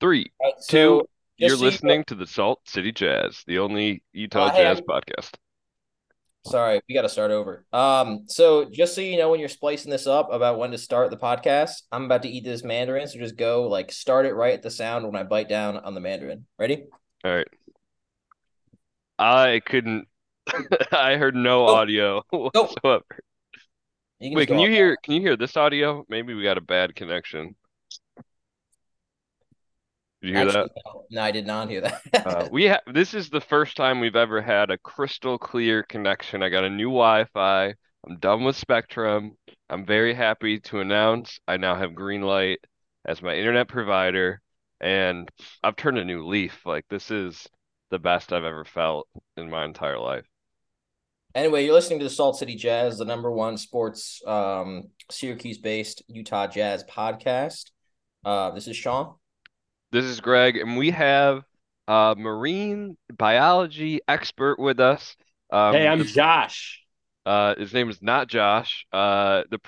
Three, two. You're listening to the Salt City Jazz, the only Utah jazz podcast. Sorry, we got to start over. So just so you know, when you're splicing this up about when to start the podcast, I'm about to eat this mandarin, so just go like start it right at the sound when I bite down on the mandarin. Ready? All right. I couldn't. I heard no audio whatsoever. You Wait, can you hear? Now. Can you hear this audio? Maybe we got a bad connection. Did you hear that? No, I did not hear that. This is the first time we've ever had a crystal clear connection. I got a new Wi-Fi. I'm done with Spectrum. I'm very happy to announce I now have Greenlight as my internet provider, and I've turned a new leaf. Like, this is the best I've ever felt in my entire life. Anyway, you're listening to the Salt City Jazz, the #1 sports Syracuse-based Utah Jazz podcast. This is Sean. This is Greg, and we have a marine biology expert with us. Hey, I'm Josh. His name is not Josh. The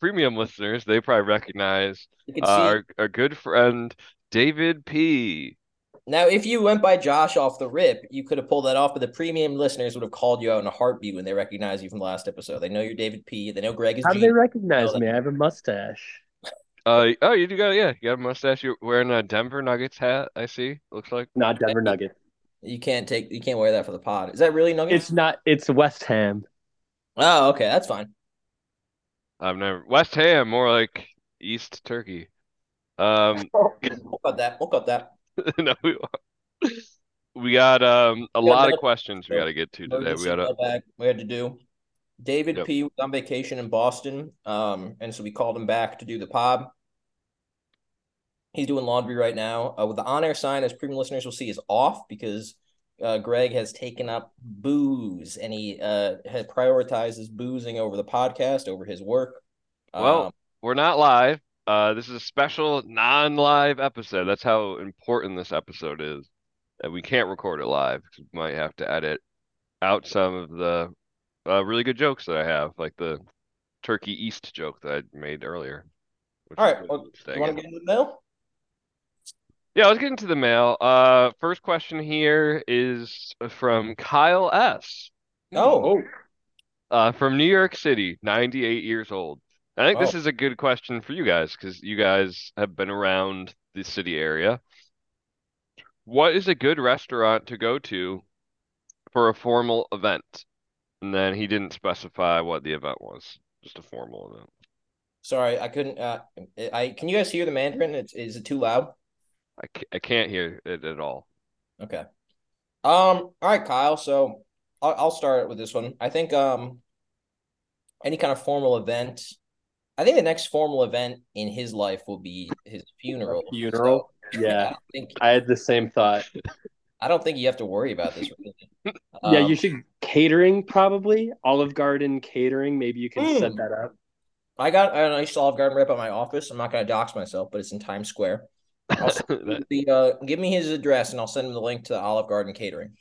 premium listeners, they probably recognize our good friend, David P. Now, if you went by Josh off the rip, you could have pulled that off, but the premium listeners would have called you out in a heartbeat when they recognize you from the last episode. They know you're David P. They know Greg is How do they recognize me? I have a mustache. You got a mustache. You're wearing a Denver Nuggets hat, I see. Looks like not Denver Nuggets. You can't wear that for the pod. Is that really Nuggets? It's not. It's West Ham. Oh, okay, that's fine. I've never West Ham, more like East Turkey. We'll cut that. No, we won't. We got a lot of questions we got to get to today. We had to do. David P was on vacation in Boston, and so we called him back to do the pod. He's doing laundry right now. With the on-air sign, as premium listeners will see, is off because Greg has taken up booze, and he has prioritized his boozing over the podcast, over his work. Well, we're not live. This is a special non-live episode. That's how important this episode is. And we can't record it live because we might have to edit out some of the really good jokes that I have, like the Turkey East joke that I made earlier. All right. You want to get into the mail? Yeah, let's get into the mail. First question here is from Kyle S. From New York City, 98 years old. I think this is a good question for you guys because you guys have been around the city area. What is a good restaurant to go to for a formal event? And then he didn't specify what the event was. Just a formal event. Sorry, I couldn't. Can you guys hear the mandarin? Is it too loud? I can't hear it at all. Okay. All right, Kyle. So I'll start with this one. I think any kind of formal event. I think the next formal event in his life will be his funeral. A funeral. So, yeah. I had the same thought. I don't think you have to worry about this. Really. You should catering probably Olive Garden catering. Maybe you can set that up. I got a nice Olive Garden right by my office. I'm not going to dox myself, but it's in Times Square. Give me his address, and I'll send him the link to the Olive Garden catering.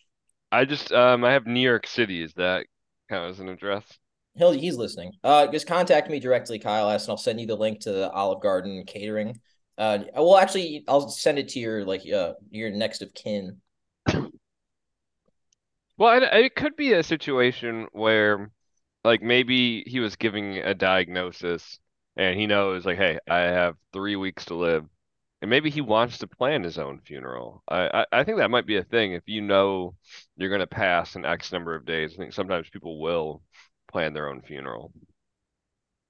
I just I have New York City. Is that count as an address? He's listening. Just contact me directly, Kyle S., and I'll send you the link to the Olive Garden catering. Well, actually, I'll send it to your your next of kin. Well, it could be a situation where, like, maybe he was giving a diagnosis and he knows, like, hey, I have 3 weeks to live. And maybe he wants to plan his own funeral. I think that might be a thing. If you know you're going to pass in X number of days, I think sometimes people will plan their own funeral.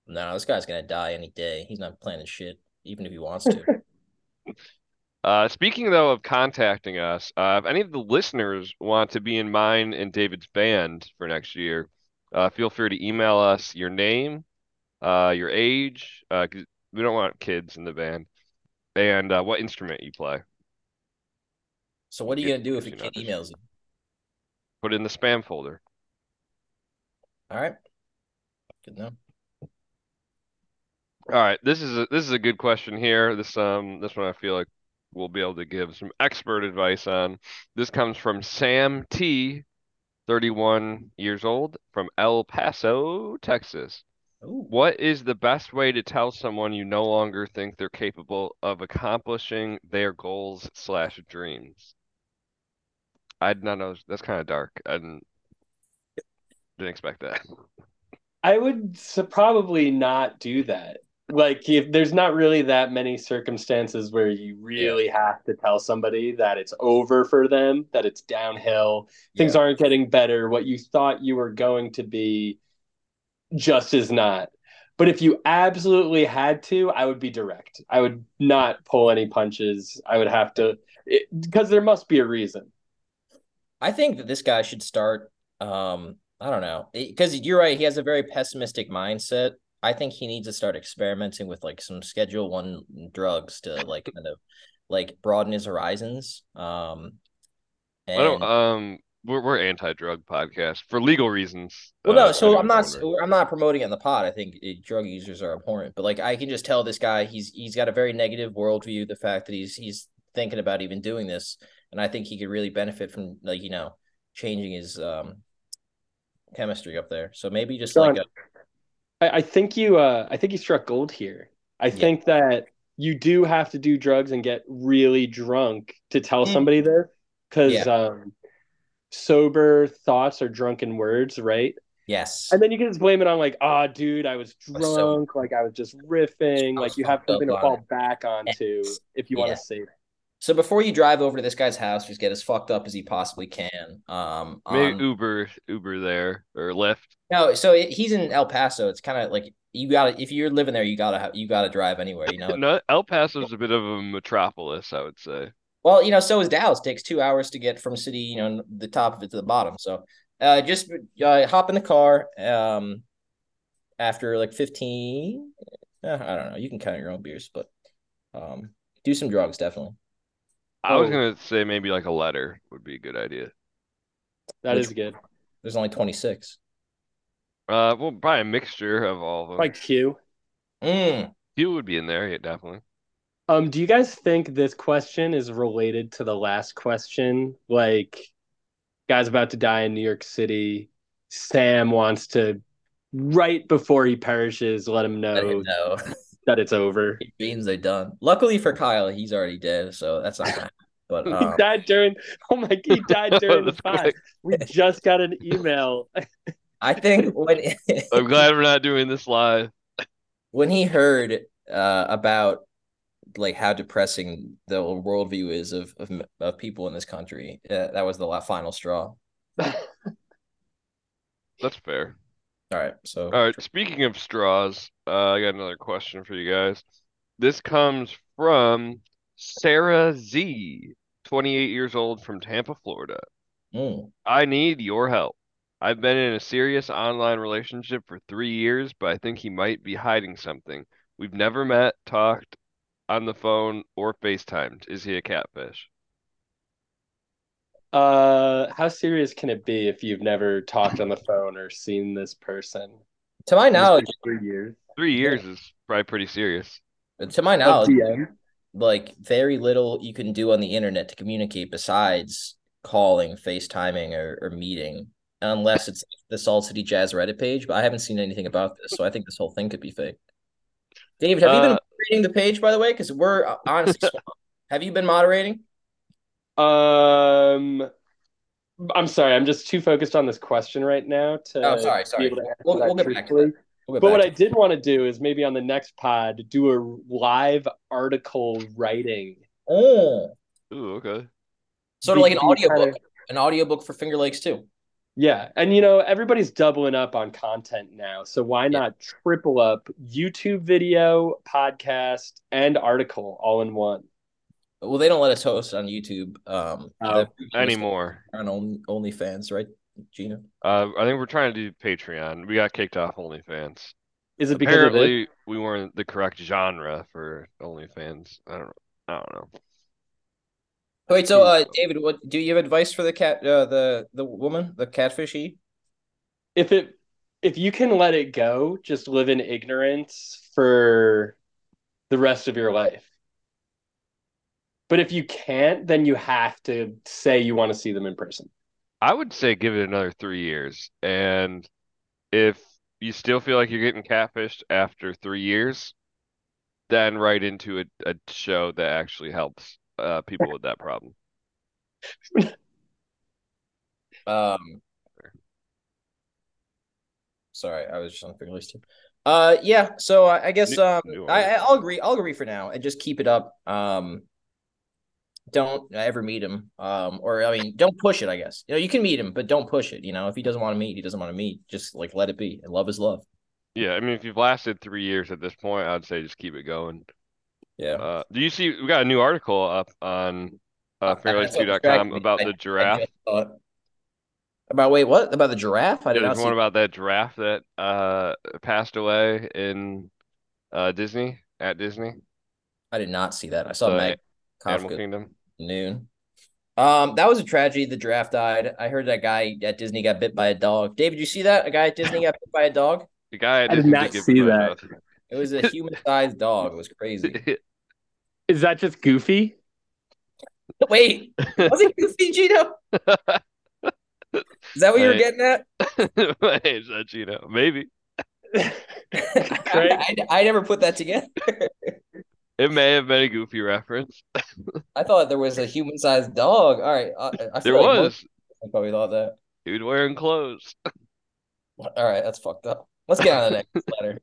No, this guy's going to die any day. He's not planning shit, even if he wants to. Speaking, though, of contacting us, if any of the listeners want to be in mine and David's band for next year, feel free to email us your name, your age, 'cause we don't want kids in the band, and what instrument you play. So what are you going to do if a kid emails you? Put it in the spam folder. All right. Good enough. All right. This is a good question here. This one I feel like we'll be able to give some expert advice on. This comes from Sam T, 31 years old, from El Paso, Texas. Ooh. What is the best way to tell someone you no longer think they're capable of accomplishing their goals / dreams? I did not know. That's kind of dark. I didn't expect that. I would probably not do that. Like, if there's not really that many circumstances where you really have to tell somebody that it's over for them, that it's downhill, things aren't getting better, what you thought you were going to be just is not. But if you absolutely had to, I would be direct. I would not pull any punches. I would have to, because there must be a reason. I think that this guy should start, I don't know, because you're right, he has a very pessimistic mindset. I think he needs to start experimenting with like some Schedule I drugs to like kind of like broaden his horizons. And... We're anti-drug podcast for legal reasons. Well, no, so I'm not promoting it in the pod. I think drug users are abhorrent, but like I can just tell this guy he's got a very negative worldview. The fact that he's thinking about even doing this, and I think he could really benefit from like changing his chemistry up there. So maybe just John, like. I think you struck gold here. I think that you do have to do drugs and get really drunk to tell somebody there, because sober thoughts are drunken words, right? Yes. And then you can just blame it on like, dude, I was drunk, I was just riffing. Like you have something to fall back onto if you want to say that. So before you drive over to this guy's house, just get as fucked up as he possibly can. Maybe Uber there or Lyft. No, so he's in El Paso. It's kind of like if you're living there, you gotta drive anywhere. No, El Paso's a bit of a metropolis, I would say. Well, so is Dallas. It takes 2 hours to get from city, the top of it to the bottom. So, just hop in the car. After like 15, I don't know. You can count your own beers, but do some drugs definitely. I was going to say maybe like a letter would be a good idea. Which is good. There's only 26. Well, probably a mixture of all of them. Like Q. Q would be in there, yeah, definitely. Do you guys think this question is related to the last question? Like, guy's about to die in New York City. Sam wants to, right before he perishes, let him know. That it's over. It means they're done. Luckily for Kyle, he's already dead, so that's not bad. But he died during. Oh my! He died during the pod. We just got an email. I think when I'm glad we're not doing this live. When he heard about like how depressing the worldview is of people in this country, that was the final straw. That's fair. All right. Speaking of straws, I got another question for you guys. This comes from Sarah Z, 28 years old from Tampa, Florida. I need your help. I've been in a serious online relationship for 3 years, but I think he might be hiding something. We've never met, talked on the phone, or FaceTimed. Is he a catfish? How serious can it be if you've never talked on the phone or seen this person? To my knowledge, 3 years. 3 years is probably pretty serious. To my knowledge, like very little you can do on the internet to communicate besides calling, FaceTiming, or meeting, unless it's the Salt City Jazz Reddit page. But I haven't seen anything about this, so I think this whole thing could be fake. David, have you been reading the page, by the way? Because we're honestly, have you been moderating? I'm sorry. I'm just too focused on this question right now to. Oh, sorry. Be able to answer we'll get back to that. But what I did want to do is maybe on the next pod do a live article writing. Oh. Ooh, okay. Sort of like an audiobook. An audiobook for Finger Lakes too. Yeah, and everybody's doubling up on content now, so why not triple up YouTube video, podcast, and article all in one. Well, they don't let us host on YouTube anymore. On OnlyFans, right, Gina? I think we're trying to do Patreon. We got kicked off OnlyFans. Is it because apparently we weren't the correct genre for OnlyFans? I don't know. Wait, so David, what do you have advice for the cat? The woman, the catfishy? If you can let it go, just live in ignorance for the rest of your life. But if you can't, then you have to say you want to see them in person. I would say give it another 3 years. And if you still feel like you're getting catfished after 3 years, then write into a show that actually helps people with that problem. Sorry, I was just on Figure List. Yeah, so I guess I'll agree for now and just keep it up. Don't ever meet him. Don't push it, I guess. You know, you can meet him, but don't push it. You know, if he doesn't want to meet, he doesn't want to meet. Just like let it be. And love is love. Yeah, I mean, if you've lasted 3 years at this point, I'd say just keep it going. Yeah. Do you see we got a new article up on FairLight2.com about the giraffe? About the giraffe? I didn't know. There's one about that giraffe that passed away in Disney. I did not see that. I saw Animal Kingdom. Noon. That was a tragedy. The giraffe died. I heard that guy at Disney got bit by a dog. David, you see that? A guy at Disney got bit by a dog? The guy at Disney did not see that. It was a human-sized dog. It was crazy. Is that just Goofy? Wait, was it Goofy, Gino? Is that what you were getting at? Hey, is that Gino? Maybe. I never put that together. It may have been a Goofy reference. I thought there was a human-sized dog. All right. I there like was. I probably thought that. He was wearing clothes. All right. That's fucked up. Let's get on to the next letter.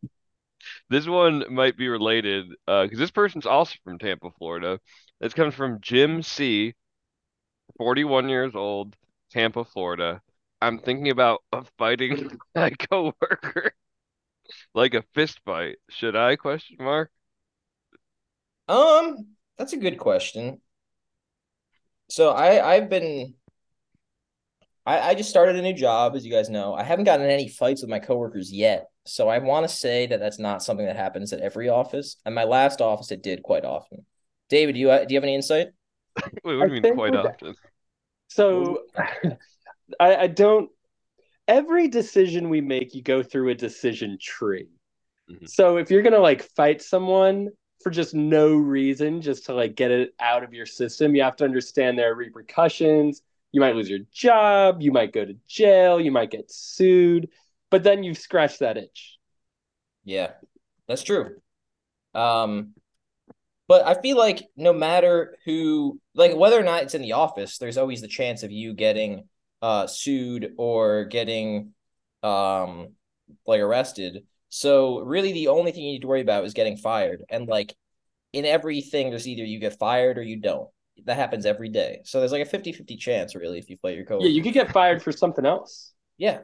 This one might be related because this person's also from Tampa, Florida. This comes from Jim C., 41 years old, Tampa, Florida. I'm thinking about fighting my coworker like a fist fight. Should I? ? That's a good question. So I just started a new job, as you guys know. I haven't gotten in any fights with my coworkers yet. So I want to say that that's not something that happens at every office. And my last office, it did quite often. David, do you have any insight? Wait, what do you mean quite often? So I don't – every decision we make, you go through a decision tree. Mm-hmm. So if you're going to, fight someone – for just no reason, just to get it out of your system. You have to understand there are repercussions. You might lose your job. You might go to jail. You might get sued. But then you've scratched that itch. Yeah, that's true. But I feel like no matter who, whether or not it's in the office, there's always the chance of you getting sued or getting arrested. So really the only thing you need to worry about is getting fired. And in everything, there's either you get fired or you don't. That happens every day. So there's a 50-50 chance really if you play your coworker. Yeah, you could get fired for something else. Yeah.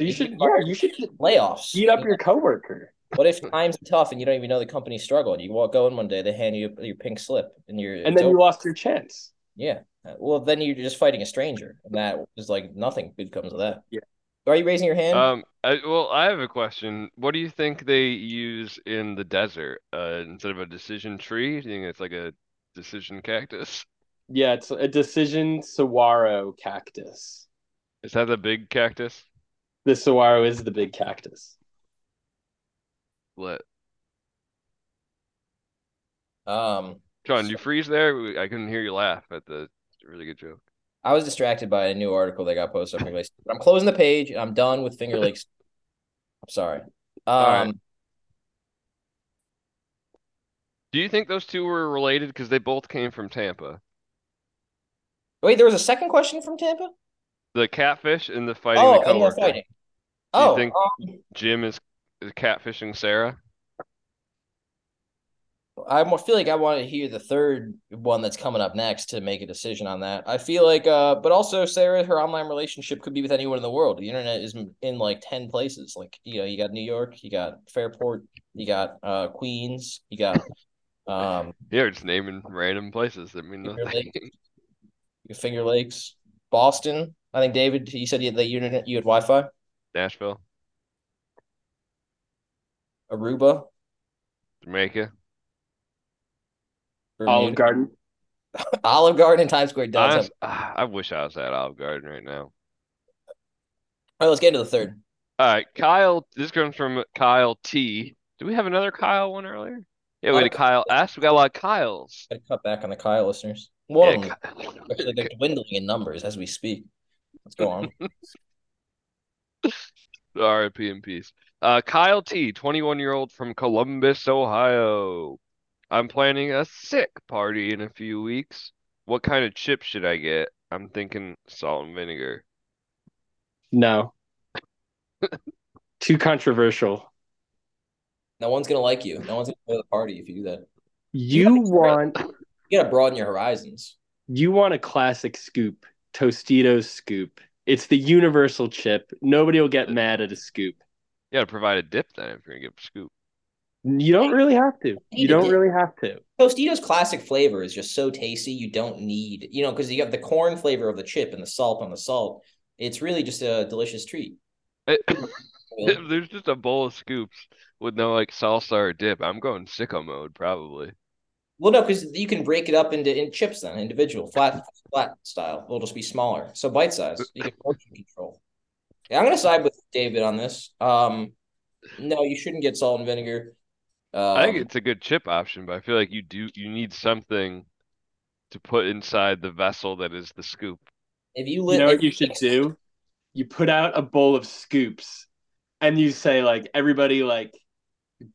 So you should get layoffs. Beat up your coworker. What if times are tough and you don't even know the company's struggling? You walk in one day, they hand you your pink slip and then you lost your chance. Yeah. Well, then you're just fighting a stranger. And that is nothing good comes of that. Yeah. Are you raising your hand? I have a question. What do you think they use in the desert instead of a decision tree? Do you think it's a decision cactus? Yeah, it's a decision saguaro cactus. Is that the big cactus? The saguaro is the big cactus. What? John, you freeze there? I couldn't hear you laugh at the really good joke. I was distracted by a new article that got posted. I'm closing the page, and I'm done with Finger Lakes. I'm sorry. Right. Do you think those two were related? Because they both came from Tampa. Wait, there was a second question from Tampa? The catfish and the fighting. Oh, the coworker. And the fighting. Do you think Jim is catfishing Sarah? I feel like I want to hear the third one that's coming up next to make a decision on that. I feel like, but also Sarah, her online relationship could be with anyone in the world. The internet is in 10 places. You got New York, you got Fairport, you got Queens, you got. You're just naming random places that mean nothing. Finger Lakes, Boston. I think David, you said you had the internet. You had Wi-Fi. Nashville, Aruba, Jamaica. Olive Garden. Olive Garden and Times Square does. I wish I was at Olive Garden right now. All right, let's get into the third. All right, Kyle. This comes from Kyle T. Did we have another Kyle one earlier? Yeah, we had a Kyle S. We got a lot of Kyles. Gotta cut back on the Kyle listeners. One. Yeah, they're dwindling in numbers as we speak. Let's go on. R.I.P. in peace. Kyle T, 21-year-old from Columbus, Ohio. I'm planning a sick party in a few weeks. What kind of chip should I get? I'm thinking salt and vinegar. No. Too controversial. No one's going to like you. No one's going to go to the party if you do that. You got to broaden your horizons. You want a classic scoop. Tostitos scoop. It's the universal chip. Nobody will get mad at a scoop. You got to provide a dip then if you're going to get a scoop. You don't really have to. Tostitos classic flavor is just so tasty. You don't need, because you have the corn flavor of the chip and the salt on the salt. It's really just a delicious treat. There's just a bowl of scoops with no salsa or dip. I'm going sicko mode probably. Well, no, because you can break it up into chips then, individual, flat style. It'll just be smaller, so bite size. You can portion control. Yeah, I'm gonna side with David on this. No, you shouldn't get salt and vinegar. I think it's a good chip option, but I feel like you need something to put inside the vessel that is the scoop. What you should do? You put out a bowl of scoops and you say everybody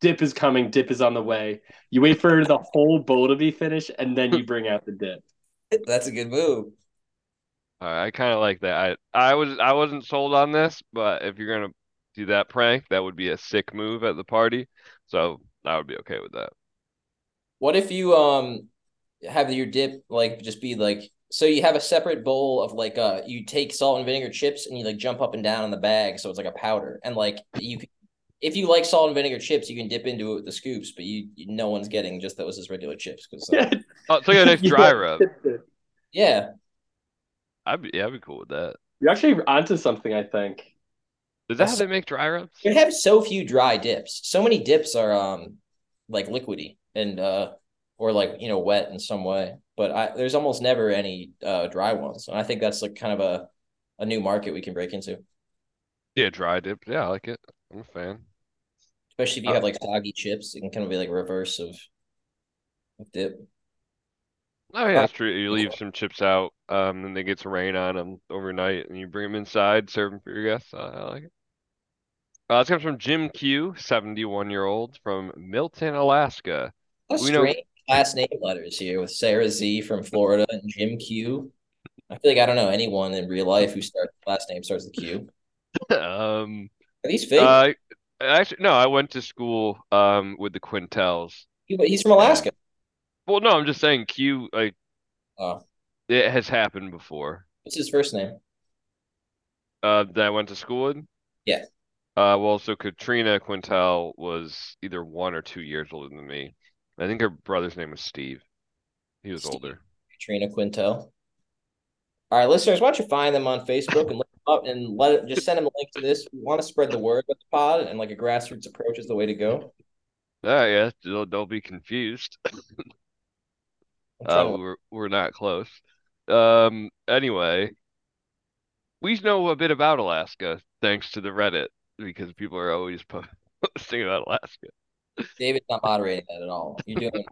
dip is coming, dip is on the way. You wait for the whole bowl to be finished and then you bring out the dip. That's a good move. All right, I kind of like that. I wasn't sold on this, but if you're going to do that prank, that would be a sick move at the party. So I would be okay with that. What if you have your dip so you have a separate bowl of you take salt and vinegar chips and you jump up and down in the bag, so it's a powder, and you can, if you like salt and vinegar chips, you can dip into it with the scoops, but you no one's getting just those as regular chips because it's a nice dry rub. Yeah, I'd be cool with that. You're actually onto something, I think. Is that how they make dry rubs? They have so few dry dips. So many dips are liquidy and or wet in some way. But there's almost never any dry ones, and I think that's kind of a new market we can break into. Yeah, dry dip. Yeah, I like it. I'm a fan. Especially if you have soggy chips, it can kind of be reverse of dip. Oh yeah, that's true. You leave some chips out, and they get some rain on them overnight, and you bring them inside, serve them for your guests. I like it. This comes from Jim Q, 71-year-old from Milton, Alaska. Strange last name letters here with Sarah Z from Florida and Jim Q. I feel like I don't know anyone in real life who last name starts with Q. Are these fake? Actually, no. I went to school with the Quintels. But he's from Alaska. Well, no, I'm just saying Q, it has happened before. What's his first name? That I went to school with? Yeah. So Katrina Quintel was either 1 or 2 years older than me. I think her brother's name was Steve. He was older. Katrina Quintel. All right, listeners, why don't you find them on Facebook and look them up and just send them a link to this. We want to spread the word about the pod, and a grassroots approach is the way to go. Yeah, don't be confused. We're not close. Anyway, we know a bit about Alaska thanks to the Reddit, because people are always posting about Alaska. David's not moderating that at all. You're doing.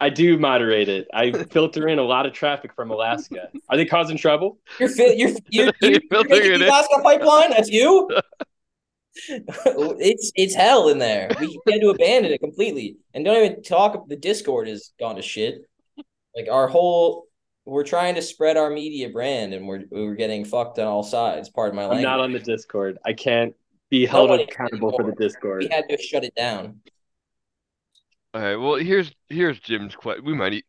I do moderate it. I filter in a lot of traffic from Alaska. Are they causing trouble? You're filtering the Alaska Pipeline. That's you. It's hell in there. We had to abandon it completely, and don't even talk. The Discord has gone to shit. We're trying to spread our media brand, and we're getting fucked on all sides. Pardon my language. I'm not on the Discord. I can't be held accountable for the Discord. We had to shut it down. All right. Well, here's Jim's question. We might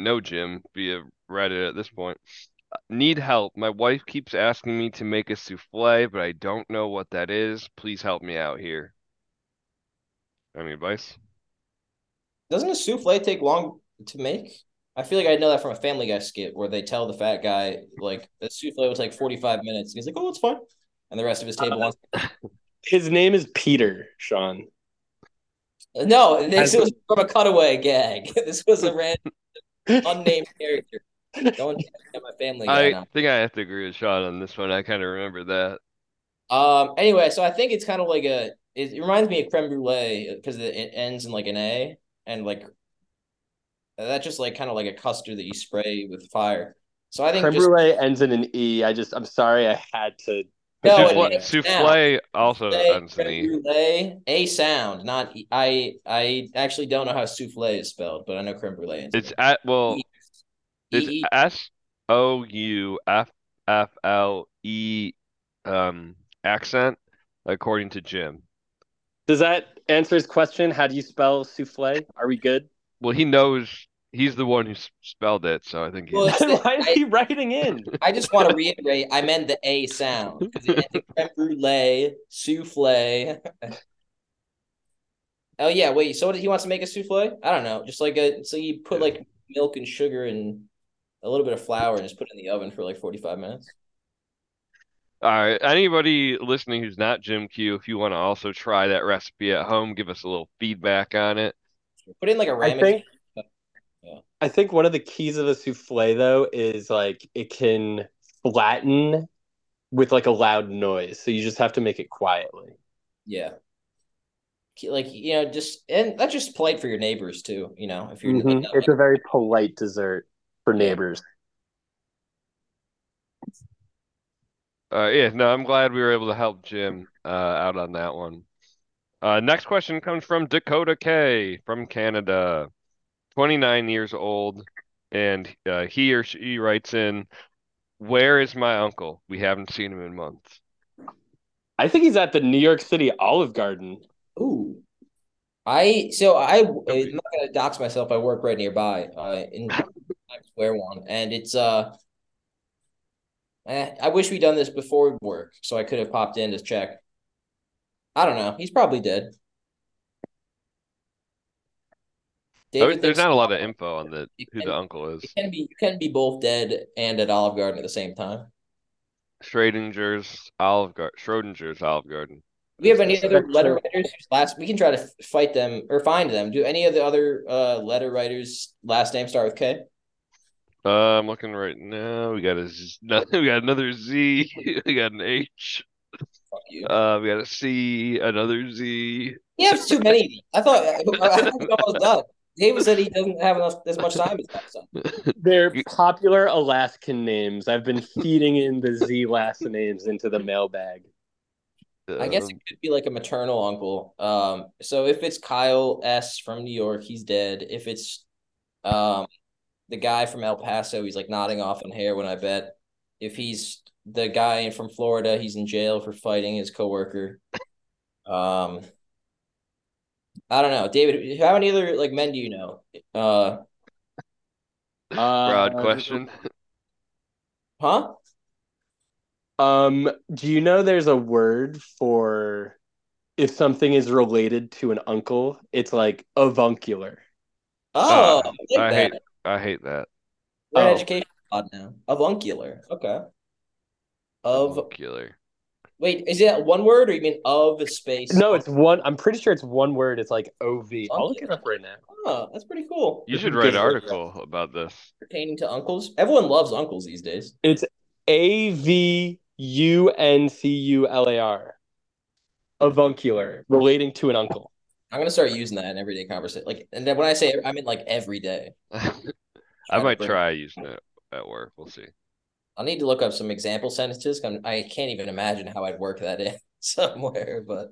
know Jim via Reddit at this point. Need help. My wife keeps asking me to make a souffle, but I don't know what that is. Please help me out here. Any advice? Doesn't a souffle take long to make? I feel like I know that from a Family Guy skit where they tell the fat guy, the souffle was 45 minutes. And he's oh, it's fine. And the rest of his table wants His name is Peter, Sean. No, this was from a cutaway gag. This was a random, unnamed character. Don't have my Family Guy. I think I have to agree with Sean on this one. I kind of remember that. Anyway, so I think it's kind of it reminds me of creme brulee because it ends in an A, and that's just kind of a custard that you spray with fire. So I think creme brulee ends in an E. I'm sorry, I had to Souffle also sounds neat. A sound, not e. I actually don't know how souffle is spelled, but I know creme brulee is. It's at it's SOUFFLE accent, according to Jim. Does that answer his question? How do you spell souffle? Are we good? Well, he knows. He's the one who spelled it, so I think he... Why is he writing in? I just want to reiterate, I meant the A sound. Creme brulee, souffle. Oh, yeah, wait, so what, he wants to make a souffle? I don't know, just like a... So you put, like, milk and sugar and a little bit of flour and just put it in the oven for, like, 45 minutes. All right, anybody listening who's not Jim Q, if you want to also try that recipe at home, give us a little feedback on it. Put in, like, a ramen... I think one of the keys of a souffle, though, is like it can flatten with like a loud noise. So you just have to make it quietly. Yeah. Like, you know, just, and that's just polite for your neighbors, too. You know, if you're, like, it's a very polite dessert for neighbors. I'm glad we were able to help Jim out on that one. Next question comes from Dakota K from Canada. 29 years old, and he or she writes in, "Where is my uncle? We haven't seen him in months." I think he's at the New York City Olive Garden. Ooh, I'm not gonna dox myself. I work right nearby in Times Square one, and it's I wish we'd done this before work, so I could have popped in to check. I don't know. He's probably dead. There's not a lot of info on who the uncle is. You can be both dead and at Olive Garden at the same time. Schrodinger's Olive Garden. Do we have any other letter writers? We can try to fight them or find them. Do any of the other letter writers' last name start with K? I'm looking right now. We got nothing. We got another Z. We got an H. Fuck you. We got a C. Another Z. He has too many. I thought we almost done. David said he doesn't have as much time as that. So. They're popular Alaskan names. I've been feeding in the Z last names into the mailbag. I guess it could be like a maternal uncle. So if it's Kyle S. from New York, he's dead. If it's the guy from El Paso, he's like nodding off on heroin, I bet. If he's the guy from Florida, he's in jail for fighting his coworker. I don't know, David. How many other like men do you know? Broad question. Huh? Do you know there's a word for if something is related to an uncle? It's like avuncular. Oh, I hate that. We're an education pod now. Avuncular. Okay. Avuncular. Wait, is that one word or you mean of space? No, it's one. I'm pretty sure it's one word. It's like OV. I'll look it up right now. Oh, that's pretty cool. You should write an article about this. Pertaining to uncles? Everyone loves uncles these days. It's AVUNCULAR. Avuncular. Relating to an uncle. I'm going to start using that in everyday conversation. Like, and then when I say, I mean like every day. I might try using it at work. We'll see. I'll need to look up some example sentences. I can't even imagine how I'd work that in somewhere. But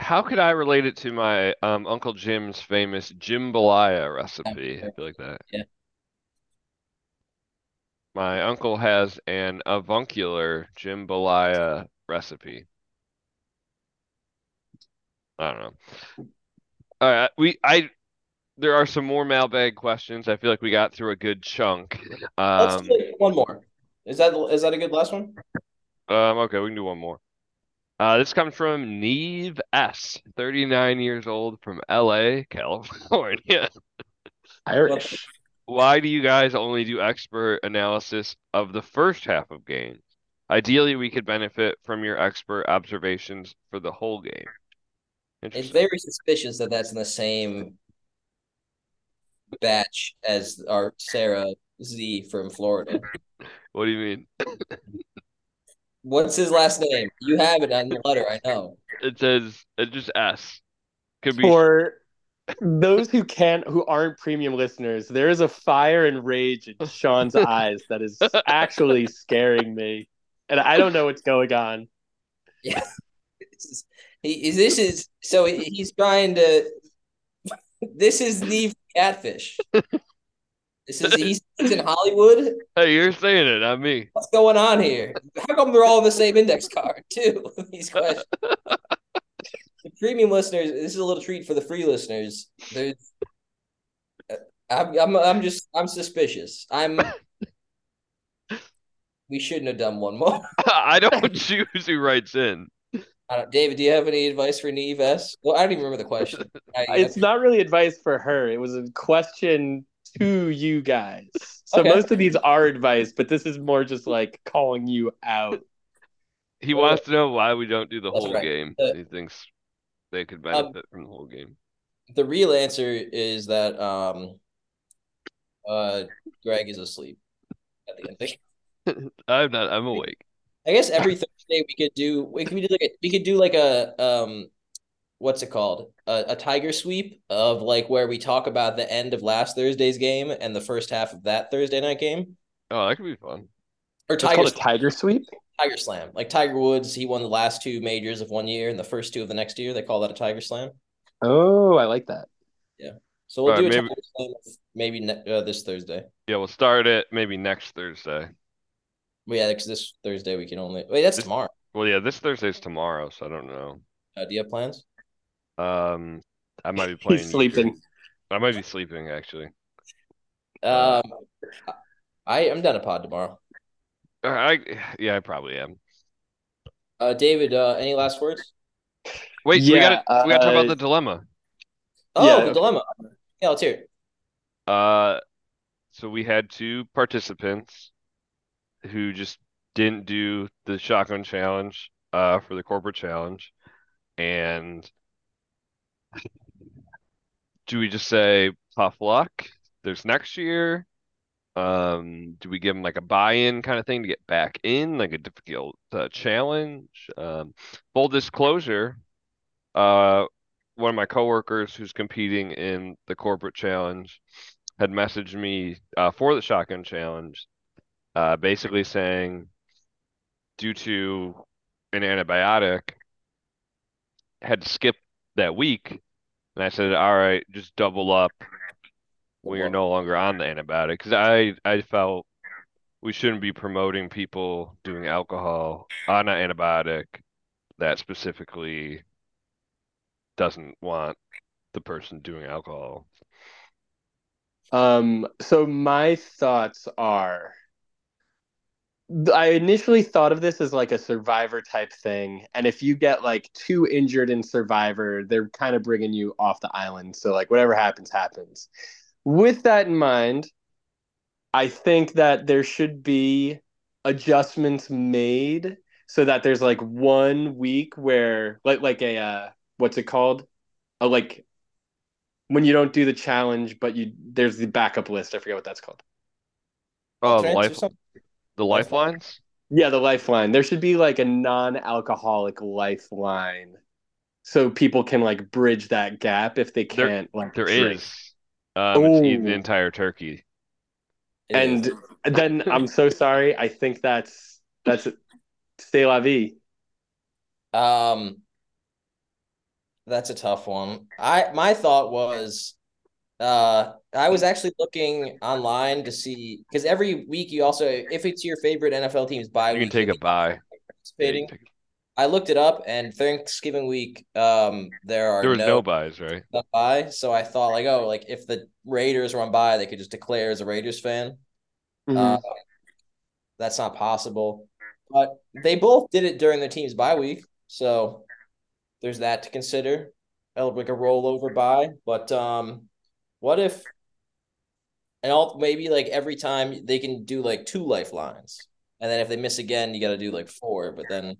how could I relate it to my Uncle Jim's famous jambalaya recipe? I feel like that. Yeah. My uncle has an avuncular jambalaya recipe. I don't know. All right, there are some more mailbag questions. I feel like we got through a good chunk. Let's do one more. Is that a good last one? Okay, we can do one more. This comes from Neve S, 39 years old, from LA, California. Irish. Why do you guys only do expert analysis of the first half of games? Ideally, we could benefit from your expert observations for the whole game. It's very suspicious that that's in the same batch as our Sarah Z from Florida. What do you mean? What's his last name? You have it on the letter, I know. It says it's just S. Could be for those who aren't premium listeners, there is a fire and rage in Sean's eyes that is actually scaring me. and I don't know what's going on. Yeah. This is the catfish. He's in Hollywood. Hey, you're saying it, not me. What's going on here? How come they're all on the same index card, too? These questions. The premium listeners, this is a little treat for the free listeners. I'm suspicious. We shouldn't have done one more. I don't choose who writes in. David, do you have any advice for Neve S? Well, I don't even remember the question. It's not really advice for her. It was a question to you guys. So most of these are advice, but this is more just like calling you out. He wants to know why we don't do the whole game. He thinks they could benefit from the whole game. The real answer is that Greg is asleep at the end of the game. I'm not. I'm awake. I guess every Thursday we could do like a what's it called? A tiger sweep of like where we talk about the end of last Thursday's game and the first half of that Thursday night game. Oh, that could be fun. Or tiger sweep? Tiger slam. Like Tiger Woods, he won the last two majors of one year and the first two of the next year. They call that a tiger slam. Oh, I like that. Yeah. So we'll do a tiger slam maybe this Thursday. Yeah, we'll start it maybe next Thursday. Well, yeah, because this Thursday we can only... Wait, that's tomorrow. Well, yeah, this Thursday's tomorrow, so I don't know. Do you have plans? I might be playing... He's sleeping. I might be sleeping, actually. I'm done a pod tomorrow. I probably am. David, any last words? Wait, we gotta talk about the dilemma. Oh, yeah, the dilemma. Yeah, let's hear it. So we had two participants who just didn't do the shotgun challenge for the corporate challenge. And do we just say tough luck? There's next year. Do we give them like a buy-in kind of thing to get back in, like a difficult challenge? Full disclosure, one of my coworkers who's competing in the corporate challenge had messaged me for the shotgun challenge, basically saying, due to an antibiotic, had to skip that week. And I said, all right, just double up. We are no longer on the antibiotic, because I felt we shouldn't be promoting people doing alcohol on an antibiotic that specifically doesn't want the person doing alcohol. So my thoughts are, I initially thought of this as like a Survivor type thing. And if you get like too injured in Survivor, they're kind of bringing you off the island. So like whatever happens, happens. With that in mind, I think that there should be adjustments made so that there's like 1 week where like a what's it called? Like when you don't do the challenge, but there's the backup list. I forget what that's called. The lifelines? Yeah, the lifeline. There should be like a non-alcoholic lifeline so people can like bridge that gap if they can't. It's eating the entire turkey. Then I'm so sorry. I think that's c'est la vie. That's a tough one. My thought was, I was actually looking online to see, because every week you also, if it's your favorite NFL team's bye week, you can take a bye. I looked it up, and Thanksgiving week, there was no buys, right? No buy, so I thought like, if the Raiders were on bye, they could just declare as a Raiders fan. Mm-hmm. That's not possible, but they both did it during their team's bye week, so there's that to consider, like a rollover bye. But what if, maybe like every time they can do like two lifelines, and then if they miss again, you got to do like four, but then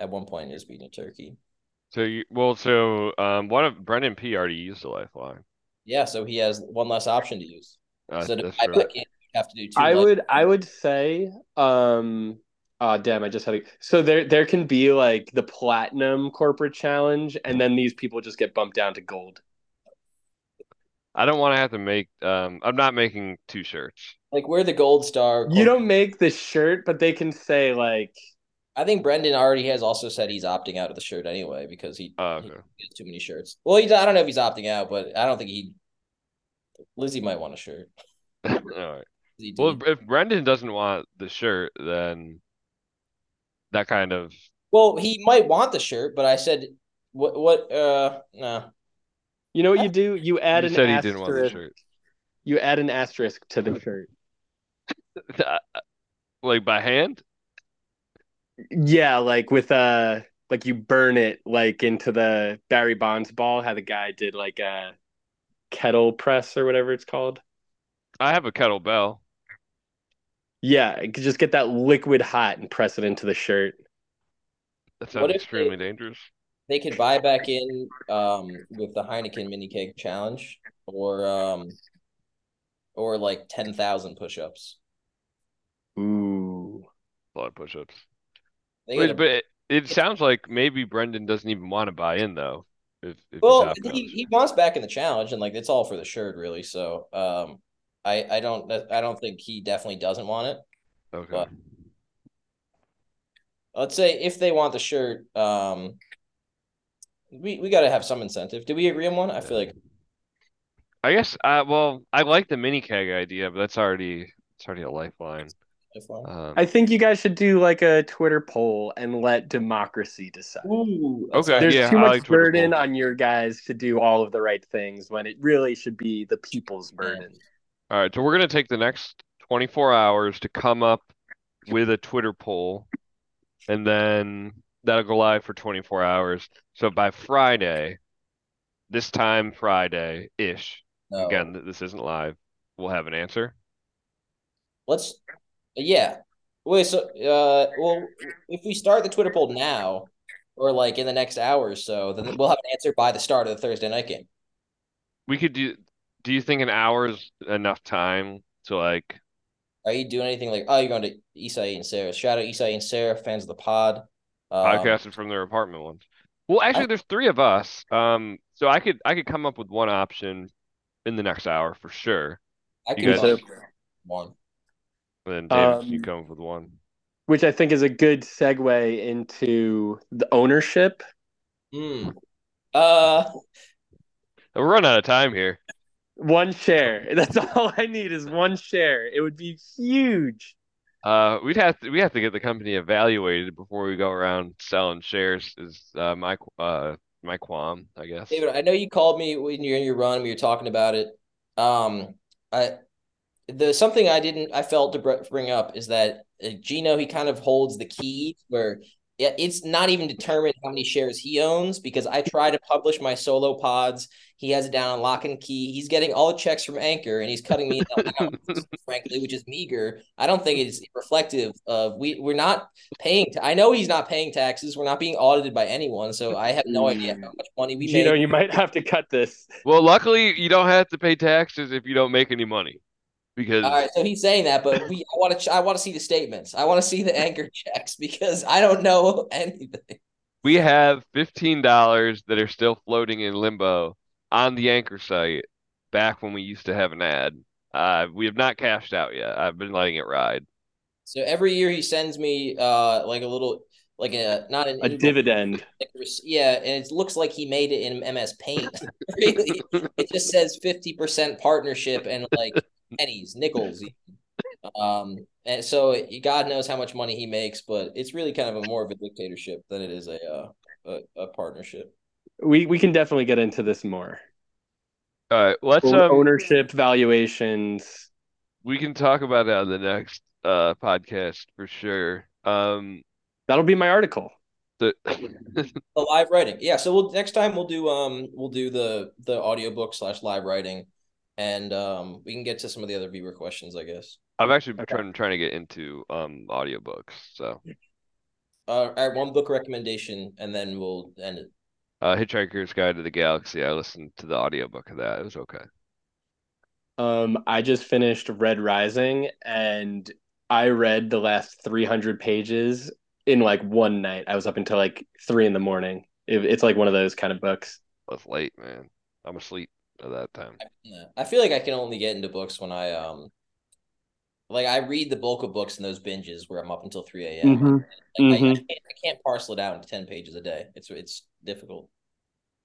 at one point, is beating a turkey. One of Brendan P already used a lifeline. Yeah, so he has one less option to use. Have to do two. I would say, damn, I just had. So there can be like the platinum corporate challenge, and then these people just get bumped down to gold. I don't want to have to make I'm not making two shirts. Like, we're the gold star. You don't make the shirt, but they can say, like... I think Brendan already has also said he's opting out of the shirt anyway because he has too many shirts. Well, I don't know if he's opting out, but I don't think he... Lizzie might want a shirt. All right. Well, if Brendan doesn't want the shirt, then that kind of... Well, he might want the shirt, but I said... What, no. You know what you do? You add an asterisk. He didn't want the shirt. You add an asterisk to the shirt. Like by hand? Yeah, like with like you burn it like into the Barry Bonds ball, how the guy did like a kettle press or whatever it's called. I have a kettlebell. Yeah, you could just get that liquid hot and press it into the shirt. That sounds extremely dangerous. They could buy back in with the Heineken mini cake challenge or like 10,000 push-ups. Ooh. A lot of push-ups. But it sounds like maybe Brendan doesn't even want to buy in, though. Well, he wants back in the challenge, and like it's all for the shirt, really. So I don't think he definitely doesn't want it. Okay. But let's say if they want the shirt, we got to have some incentive. Did we agree on one? I feel like. I guess. Well, I like the mini keg idea, but it's already a lifeline. I think you guys should do like a Twitter poll and let democracy decide. Ooh, okay. There's too much burden on your guys to do all of the right things when it really should be the people's burden. All right, so we're going to take the next 24 hours to come up with a Twitter poll, and then that'll go live for 24 hours. So by Friday, this time Friday-ish, again, this isn't live, we'll have an answer. Yeah. Wait, so, well, if we start the Twitter poll now or, like, in the next hour or so, then we'll have an answer by the start of the Thursday night game. We could do you think an hour is enough time to, like... Are you doing anything like, you're going to Isai and Sarah. Shout out Isai and Sarah, fans of the pod. Podcasted from their apartment ones. Well, actually, there's three of us. So I could come up with one option in the next hour for sure. I could do one. Then David, you come up with one, which I think is a good segue into the ownership. We're running out of time here. One share. That's all I need is one share. It would be huge. We have to get the company evaluated before we go around selling shares. Is my qualm, I guess. David, I know you called me when you're in your run. We were talking about it. Something I felt to bring up is that Gino, he kind of holds the key where it's not even determined how many shares he owns, because I try to publish my solo pods. He has it down on lock and key. He's getting all the checks from Anchor, and he's cutting me out, frankly, which is meager. I don't think it's reflective of we're not paying. I know he's not paying taxes. We're not being audited by anyone, so I have no idea how much money we make. Gino, you might have to cut this. Well, luckily, you don't have to pay taxes if you don't make any money. Because... All right, so he's saying that, but I want to see the statements. I want to see the Anchor checks because I don't know anything. We have $15 that are still floating in limbo on the Anchor site back when we used to have an ad. We have not cashed out yet. I've been letting it ride. So every year he sends me a dividend. Yeah, and it looks like he made it in MS Paint. Really, it just says 50% partnership and like. Pennies, nickels, and so God knows how much money he makes, but it's really kind of more of a dictatorship than it is a partnership. We can definitely get into this more. All right, let's ownership valuations. We can talk about that on the next podcast for sure. That'll be my article. The live writing, yeah. So next time we'll do the audiobook / live writing. And we can get to some of the other viewer questions, I guess. I've actually been trying to get into audiobooks. So, all right, one book recommendation, and then we'll end it. Hitchhiker's Guide to the Galaxy. I listened to the audiobook of that. It was okay. I just finished Red Rising, and I read the last 300 pages in like one night. I was up until like 3 in the morning. It's like one of those kind of books. That's late, man. I'm asleep. at that time. I feel like I can only get into books when I like I read the bulk of books in those binges where I'm up until 3 a.m. Mm-hmm. Like, mm-hmm. I can't parcel it out into 10 pages a day. It's difficult.